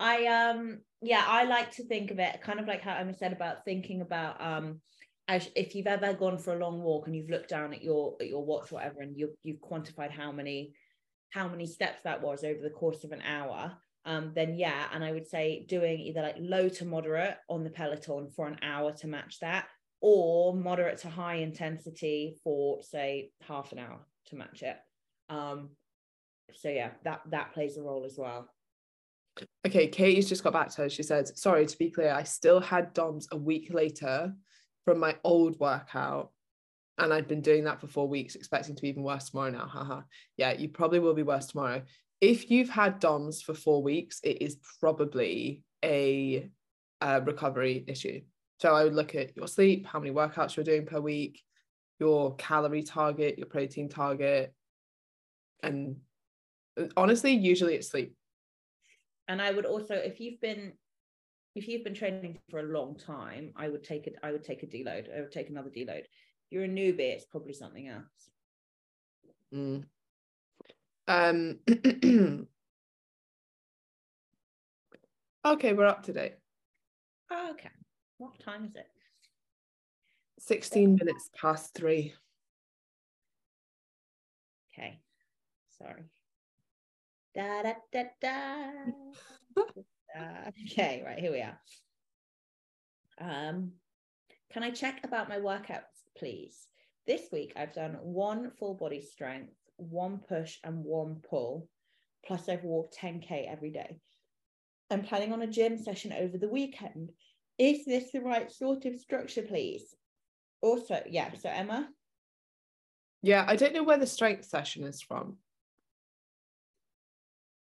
I um yeah, I like to think of it kind of like how Emma said about thinking about um as if you've ever gone for a long walk and you've looked down at your at your watch or whatever, and you you've quantified how many how many steps that was over the course of an hour, um then yeah, and I would say doing either like low to moderate on the Peloton for an hour to match that, or moderate to high intensity for say half an hour to match it. Um so yeah, that that plays a role as well. Okay, Katie's just got back to her. She says, sorry, to be clear, I still had D O M S a week later from my old workout, and I'd been doing that for four weeks, expecting to be even worse tomorrow now. Haha. Yeah, you probably will be worse tomorrow. If you've had D O M S for four weeks, it is probably a, a recovery issue. So I would look at your sleep, how many workouts you're doing per week, your calorie target, your protein target, and honestly, usually it's sleep. And I would also, if you've been, if you've been training for a long time, I would take it. I would take a deload. I would take another deload. If you're a newbie, it's probably something else. Mm. Um. Okay, we're up to date. Oh, okay. What time is it? sixteen minutes past three. Okay. Sorry. Da, da, da, da. Uh, okay, right, here we are. Um, can I check about my workouts, please? This week I've done one full body strength, one push and one pull, plus I've walked ten K every day. I'm planning on a gym session over the weekend. Is this the right sort of structure, please? Also, yeah, so Emma? Yeah, I don't know where the strength session is from.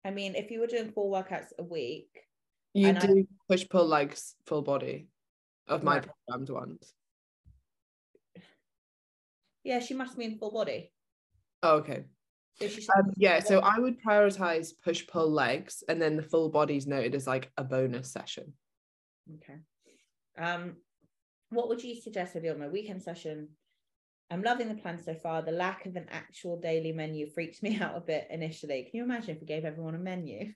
I mean, if you were doing four workouts a week, you and do I, push pull legs full body of my right. programmed ones. Yeah, she must mean full body. Oh, okay. So um, yeah, so body. I would prioritize push pull legs, and then the full body's noted as like a bonus session. Okay. Um, what would you suggest I do on my weekend session? I'm loving the plan so far. The lack of an actual daily menu freaks me out a bit initially. Can you imagine if we gave everyone a menu?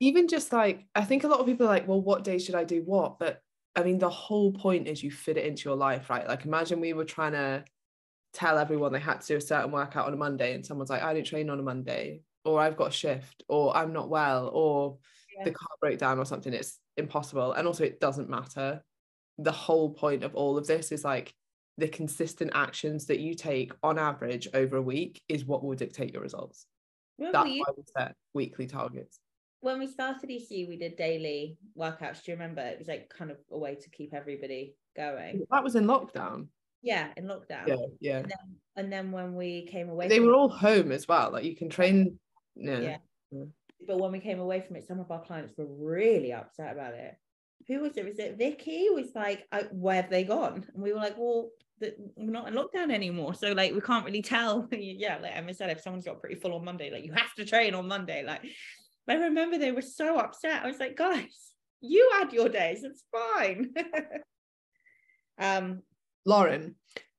Even just like, I think a lot of people are like, well, what day should I do what? But I mean, the whole point is you fit it into your life, right? Like imagine we were trying to tell everyone they had to do a certain workout on a Monday and someone's like, I didn't train on a Monday, or I've got a shift, or I'm not well, or yeah. the car broke down or something. It's impossible. And also it doesn't matter. The whole point of all of this is like, the consistent actions that you take on average over a week is what will dictate your results. Remember That's you, why we set weekly targets. When we started E C, we did daily workouts. Do you remember? It was like kind of a way to keep everybody going. That was in lockdown. Yeah, in lockdown. Yeah, yeah. And then, and then when we came away, they from were all home as well. Like you can train. Yeah. yeah. yeah. But when we came away from it, some of our clients were really upset about it. Who was it? Was it Vicky? Was like, I, where have they gone? And we were like, well, the, we're not in lockdown anymore, so like we can't really tell. Yeah, like Emma said, if someone's got pretty full on Monday, like you have to train on Monday. Like I remember they were so upset. I was like, guys, you add your days, it's fine. um, Lauren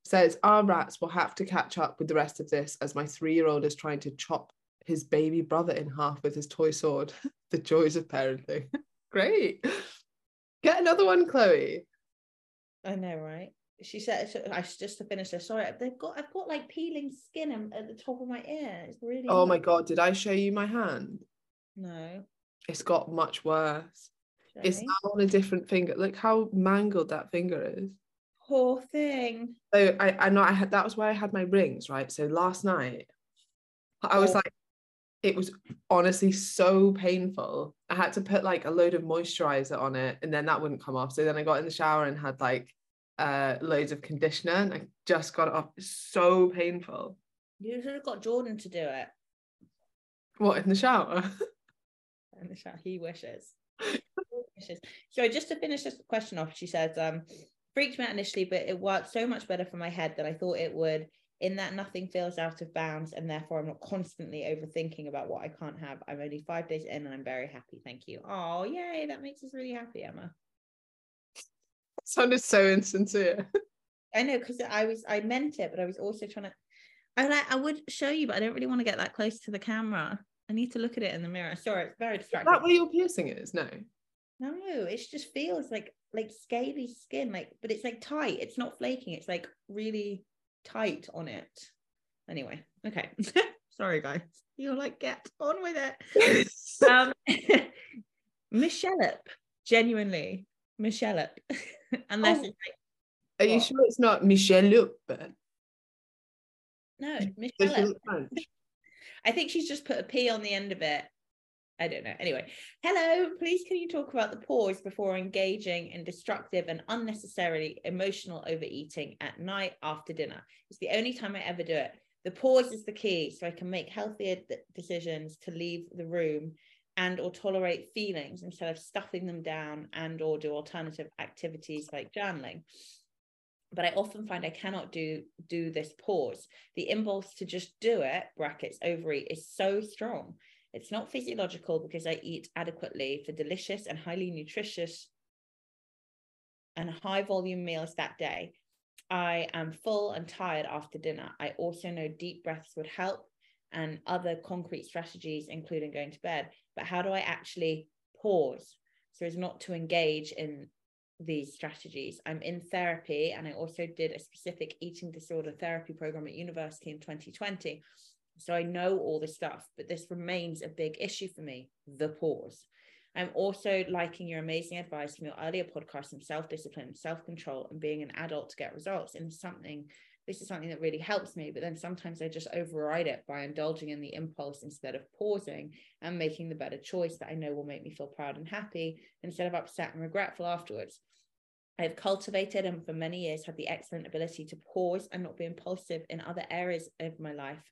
says, our rats will have to catch up with the rest of this as my three-year-old is trying to chop his baby brother in half with his toy sword. The joys of parenting. Great. Get another one, Chloe. I know, right? She said, I just to finish this. Sorry, they've got, I've got like peeling skin at the top of my ear. It's really. Oh my God, did I show you my hand? No. It's got much worse. Show it's me. Now on a different finger. Look how mangled that finger is. Poor thing. So I, I know I had, that was where I had my rings, right? So last night, I was oh. like, it was honestly so painful. I had to put like a load of moisturizer on it, and then that wouldn't come off. So then I got in the shower and had like uh loads of conditioner, and I just got it off. It's so painful. You should have got Jordan to do it. What, in the shower? In the shower, he wishes. He wishes. So just to finish this question off, she says, um, freaked me out initially, but it worked so much better for my head than I thought it would, in that nothing feels out of bounds and therefore I'm not constantly overthinking about what I can't have. I'm only five days in and I'm very happy, thank you. Oh, yay, that makes us really happy, Emma. Sounded so insincere. I know, because I was I meant it, but I was also trying to I like I would show you, but I don't really want to get that close to the camera. I need to look at it in the mirror. Sorry, it's very distracting. Is that where your piercing is? No. No, it just feels like like scaly skin, like, but it's like tight. It's not flaking, it's like really tight on it. Anyway, okay. Sorry guys. You're like, get on with it. um Michelle, genuinely. Michelle. Unless oh, it's like, are what? You sure it's not Michelle? No, Michelle. I think she's just put a P on the end of it. I don't know. Anyway, hello, please can you talk about the pause before engaging in destructive and unnecessarily emotional overeating at night after dinner? It's the only time I ever do it. The pause is the key, so I can make healthier decisions to leave the room and or tolerate feelings instead of stuffing them down, and or do alternative activities like journaling. But I often find I cannot do do this pause. The impulse to just do it, brackets, overeat, is so strong. It's not physiological because I eat adequately for delicious and highly nutritious and high volume meals that day. I am full and tired after dinner. I also know deep breaths would help and other concrete strategies, including going to bed. But how do I actually pause so as not to engage in these strategies? I'm in therapy, and I also did a specific eating disorder therapy program at university in twenty twenty. So I know all this stuff, but this remains a big issue for me, the pause. I'm also liking your amazing advice from your earlier podcast on self-discipline, self-control, and being an adult to get results. And something, this is something that really helps me, but then sometimes I just override it by indulging in the impulse instead of pausing and making the better choice that I know will make me feel proud and happy instead of upset and regretful afterwards. I have cultivated and for many years had the excellent ability to pause and not be impulsive in other areas of my life,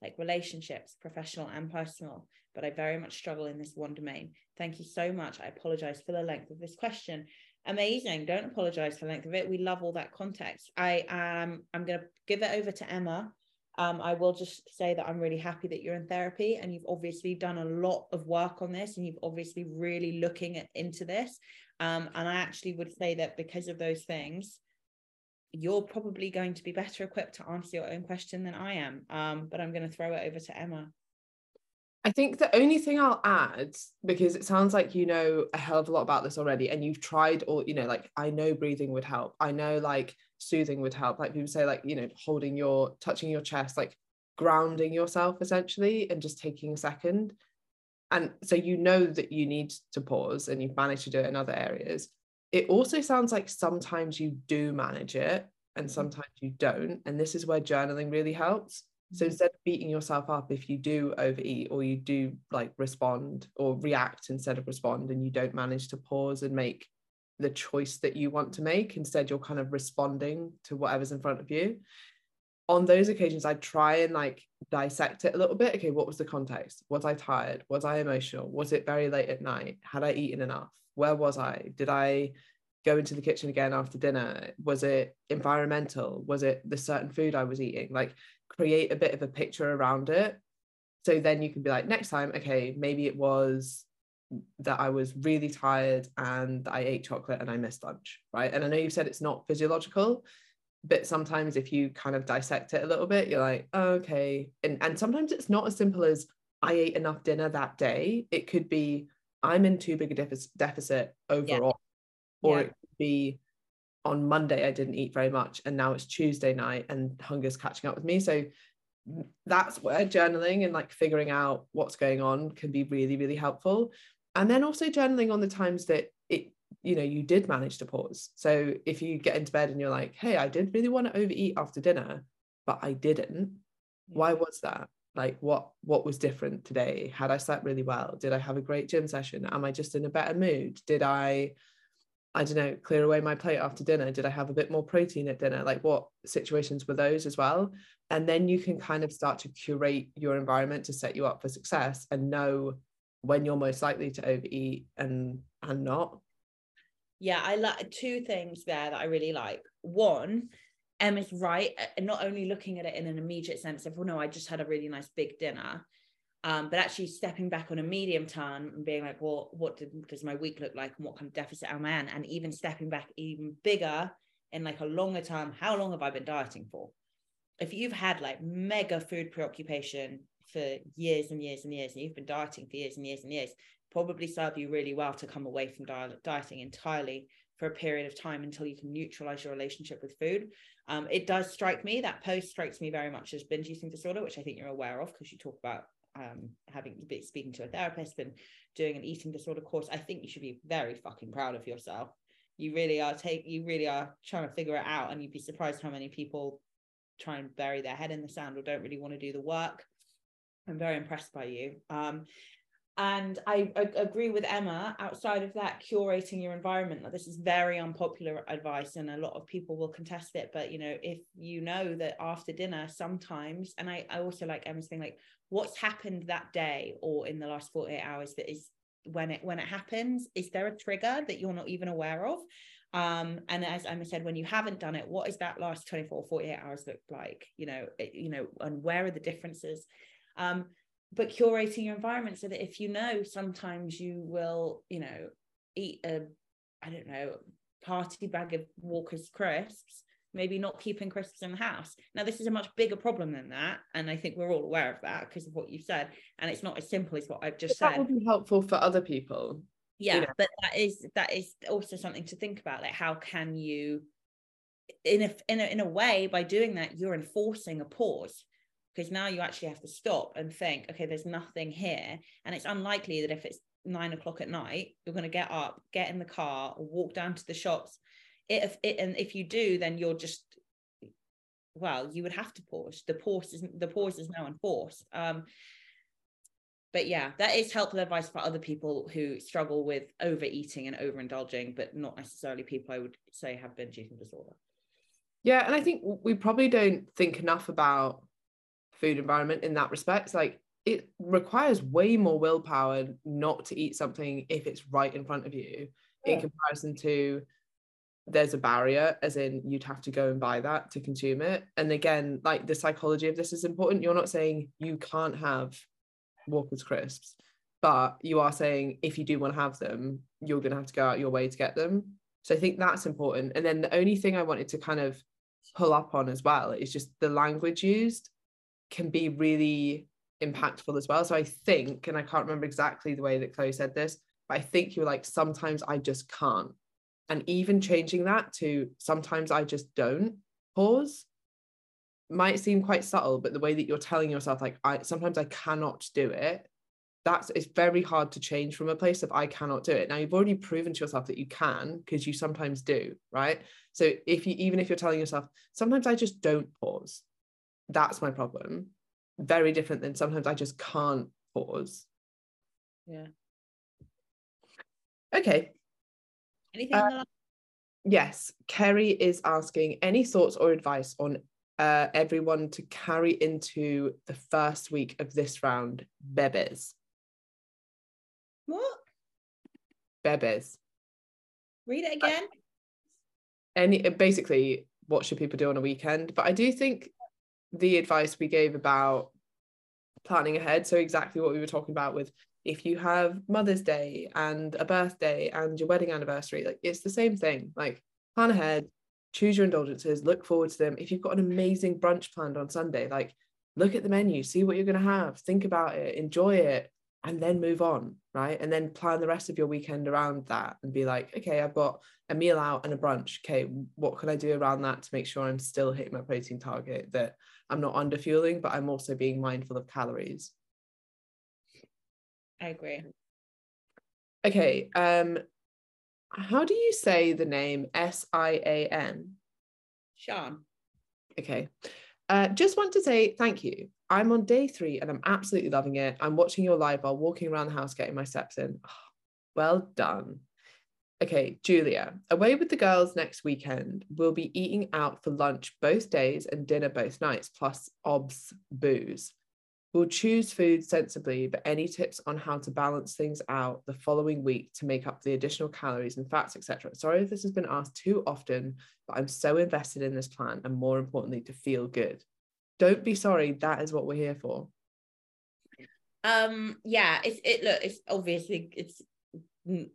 like relationships, professional and personal, but I very much struggle in this one domain. Thank you so much. I apologize for the length of this question. Amazing. Don't apologize for the length of it. We love all that context. I am, um, I'm going to give it over to Emma. Um, I will just say that I'm really happy that you're in therapy, and you've obviously done a lot of work on this, and you've obviously really looking at, into this. Um, and I actually would say that because of those things, you're probably going to be better equipped to answer your own question than I am. Um, but I'm going to throw it over to Emma. I think the only thing I'll add, because it sounds like you know a hell of a lot about this already, and you've tried all, you know, like I know breathing would help. I know like soothing would help. Like people say, like, you know, holding your, touching your chest, like grounding yourself essentially, and just taking a second. And so you know that you need to pause, and you've managed to do it in other areas. It also sounds like sometimes you do manage it and sometimes you don't. And this is where journaling really helps. So instead of beating yourself up if you do overeat or you do like respond or react instead of respond, and you don't manage to pause and make the choice that you want to make, instead you're kind of responding to whatever's in front of you. On those occasions, I try and like dissect it a little bit. Okay, what was the context? Was I tired? Was I emotional? Was it very late at night? Had I eaten enough? Where was I? Did I go into the kitchen again after dinner? Was it environmental? Was it the certain food I was eating? Like create a bit of a picture around it. So then you can be like, next time, okay, maybe it was that I was really tired and I ate chocolate and I missed lunch, right? And I know you've said it's not physiological, but sometimes if you kind of dissect it a little bit, you're like, oh, okay. And, and sometimes it's not as simple as I ate enough dinner that day. It could be I'm in too big a defic- deficit overall. Yeah. Or yeah. It could be on Monday I didn't eat very much and now it's Tuesday night and hunger's catching up with me. So that's where journaling and like figuring out what's going on can be really, really helpful. And then also journaling on the times that it, you know, you did manage to pause. So if you get into bed and you're like, hey, I did really want to overeat after dinner, but I didn't. Why was that? Like what, what was different today? Had I slept really well? Did I have a great gym session? Am I just in a better mood? Did I, I don't know, clear away my plate after dinner? Did I have a bit more protein at dinner? Like what situations were those as well? And then you can kind of start to curate your environment to set you up for success and know when you're most likely to overeat and, and not. Yeah, I like two things there that I really like. One, Emma's right, and not only looking at it in an immediate sense of, well, no, I just had a really nice big dinner, um, but actually stepping back on a medium term and being like, well, what did, does my week look like and what kind of deficit am I in? And even stepping back even bigger in like a longer term, how long have I been dieting for? If you've had like mega food preoccupation for years and years and years, and you've been dieting for years and years and years, probably serve you really well to come away from dieting entirely for a period of time until you can neutralize your relationship with food. Um, it does strike me, that post strikes me very much as binge eating disorder, which I think you're aware of because you talk about um, having speaking to a therapist and doing an eating disorder course. I think you should be very fucking proud of yourself. You really are take, you really are trying to figure it out, and you'd be surprised how many people try and bury their head in the sand or don't really want to do the work. I'm very impressed by you. Um, And I, I agree with Emma. Outside of that, curating your environment. Now, this is very unpopular advice and a lot of people will contest it. But, you know, if you know that after dinner sometimes, and I, I also like Emma's thing, like what's happened that day or in the last forty-eight hours that is when it when it happens, is there a trigger that you're not even aware of? Um, and as Emma said, when you haven't done it, what is that last twenty-four, forty-eight hours look like? You know, it, you know, and where are the differences? Um, but curating your environment so that if you know, sometimes you will, you know, eat a, I don't know, party bag of Walker's crisps, maybe not keeping crisps in the house. Now, this is a much bigger problem than that. And I think we're all aware of that because of what you said. And it's not as simple as what I've just but said. That would be helpful for other people. Yeah, you know? But that is that is also something to think about. Like, how can you, in a, in a, in a way, by doing that, you're enforcing a pause, because now you actually have to stop and think, okay, there's nothing here. And it's unlikely that if it's nine o'clock at night, you're going to get up, get in the car, or walk down to the shops. If it, and if you do, then you're just, well, you would have to pause. The pause is the pause is now enforced. Um, but yeah, that is helpful advice for other people who struggle with overeating and overindulging, but not necessarily people I would say have binge eating disorder. Yeah, and I think we probably don't think enough about food environment in that respect. It's like, it requires way more willpower not to eat something if it's right in front of you, yeah, in comparison to there's a barrier, as in you'd have to go and buy that to consume it. And again, like, the psychology of this is important. You're not saying you can't have Walker's crisps, but you are saying if you do want to have them, you're going to have to go out your way to get them. So I think that's important. And then the only thing I wanted to kind of pull up on as well is just the language used can be really impactful as well. So I think, and I can't remember exactly the way that Chloe said this, but I think you were like, sometimes I just can't. And even changing that to sometimes I just don't pause might seem quite subtle, but the way that you're telling yourself, like, I sometimes I cannot do it, that's, it's very hard to change from a place of I cannot do it. Now, you've already proven to yourself that you can, because you sometimes do, right? So if you, even if you're telling yourself, sometimes I just don't pause, that's my problem, very different than sometimes I just can't pause. Yeah. Okay. Anything uh, else? Yes. Kerry is asking, any thoughts or advice on uh, everyone to carry into the first week of this round? Bebes. What? Bebes. Read it again. Uh, any, basically, what should people do on a weekend? But I do think the advice we gave about planning ahead, so exactly what we were talking about with, if you have Mother's Day and a birthday and your wedding anniversary, like, it's the same thing. Like, plan ahead, choose your indulgences, look forward to them. If you've got an amazing brunch planned on Sunday, like, look at the menu, see what you're going to have, think about it, enjoy it, and then move on, right? And then plan the rest of your weekend around that and be like, okay, I've got a meal out and a brunch. Okay, what can I do around that to make sure I'm still hitting my protein target, that I'm not underfueling, but I'm also being mindful of calories? I agree. Okay. Um, how do you say the name S I A N? Sean. Okay. Uh, just want to say thank you. I'm on day three and I'm absolutely loving it. I'm watching your live while walking around the house getting my steps in. Oh, well done. Okay, Julia, away with the girls next weekend. We'll be eating out for lunch both days and dinner both nights, plus obs booze. We'll choose food sensibly, but any tips on how to balance things out the following week to make up the additional calories and fats, et cetera? Sorry if this has been asked too often, but I'm so invested in this plan and, more importantly, to feel good. Don't be sorry. That is what we're here for. Um. Yeah. It's it. Look. It's obviously it's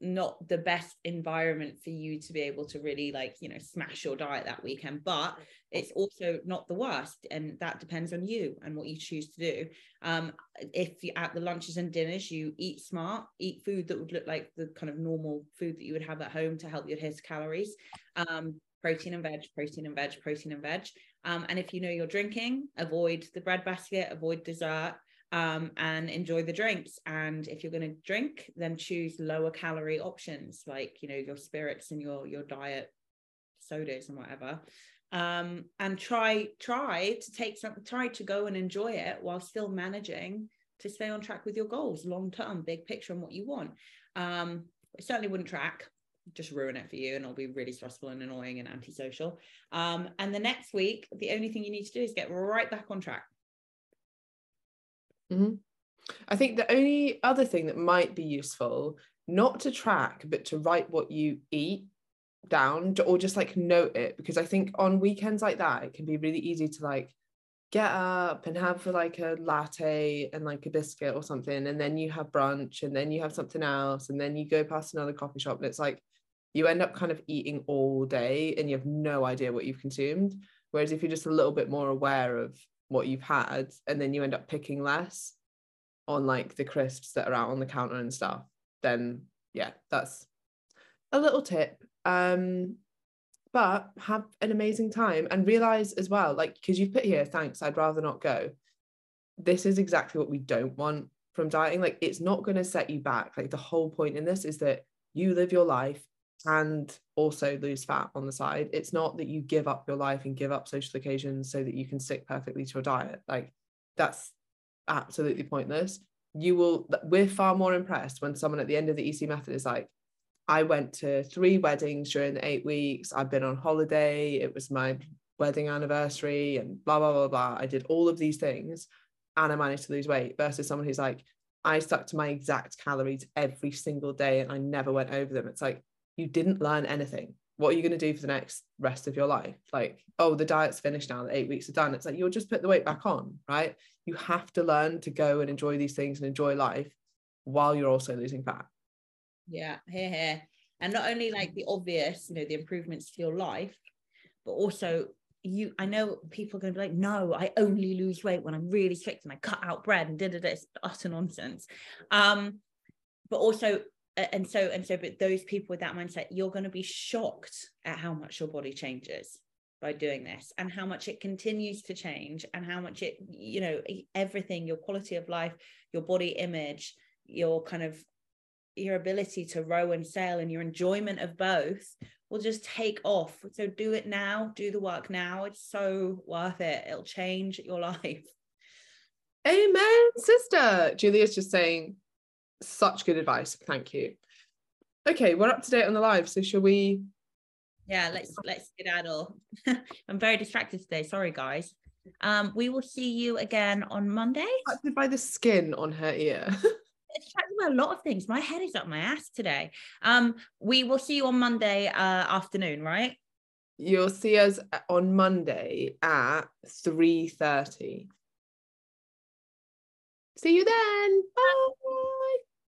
not the best environment for you to be able to really, like, you know, smash your diet that weekend, but it's also not the worst, and that depends on you and what you choose to do. Um if you at the lunches and dinners, you eat smart, eat food that would look like the kind of normal food that you would have at home to help you adhere to calories. Um protein and veg, protein and veg, protein and veg. Um and if you know you're drinking, avoid the bread basket, avoid dessert. Um, and enjoy the drinks. And if you're going to drink, then choose lower calorie options, like, you know, your spirits and your your diet sodas and whatever. Um, and try try to take some try to go and enjoy it while still managing to stay on track with your goals, long term, big picture, and what you want. Um, I certainly wouldn't track, just ruin it for you, and it'll be really stressful and annoying and antisocial. Um, and the next week, the only thing you need to do is get right back on track. Mm-hmm. I think the only other thing that might be useful, not to track, but to write what you eat down, or just like note it, because I think on weekends like that, it can be really easy to like get up and have like a latte and like a biscuit or something, and then you have brunch, and then you have something else, and then you go past another coffee shop, and it's like you end up kind of eating all day and you have no idea what you've consumed. Whereas if you're just a little bit more aware of what you've had, and then you end up picking less on like the crisps that are out on the counter and stuff, then yeah, that's a little tip. Um, but have an amazing time, and realize as well, like, because you've put here, thanks, I'd rather not go. This is exactly what we don't want from dieting. Like, it's not going to set you back. Like, the whole point in this is that you live your life and also lose fat on the side. It's not that you give up your life and give up social occasions so that you can stick perfectly to your diet. Like, that's absolutely pointless. You will, we're far more impressed when someone at the end of the E C method is like, I went to three weddings during the eight weeks. I've been on holiday. It was my wedding anniversary and blah, blah, blah, blah. I did all of these things and I managed to lose weight, versus someone who's like, I stuck to my exact calories every single day and I never went over them. It's like, you didn't learn anything. What are you going to do for the next rest of your life? Like, oh, the diet's finished now. The eight weeks are done. It's like, you'll just put the weight back on, right? You have to learn to go and enjoy these things and enjoy life while you're also losing fat. Yeah, hear, hear. And not only like the obvious, you know, the improvements to your life, but also you, I know people are going to be like, no, I only lose weight when I'm really strict and I cut out bread and da da da. It's utter nonsense. Um, but also, and so, and so, but those people with that mindset, you're going to be shocked at how much your body changes by doing this, and how much it continues to change, and how much it, you know, everything, your quality of life, your body image, your kind of, your ability to row and sail and your enjoyment of both will just take off. So do it now, do the work now. It's so worth it. It'll change your life. Amen, sister. Julia's just saying such good advice. Thank you. Okay, we're up to date on the live. So shall we? Yeah, let's let's skedaddle. I'm very distracted today. Sorry, guys. Um, we will see you again on Monday. Attracted by the skin on her ear. Distracted by a lot of things. My head is up my ass today. Um, we will see you on Monday uh, afternoon, right? You'll see us on Monday at three thirty. See you then. Bye. Bye.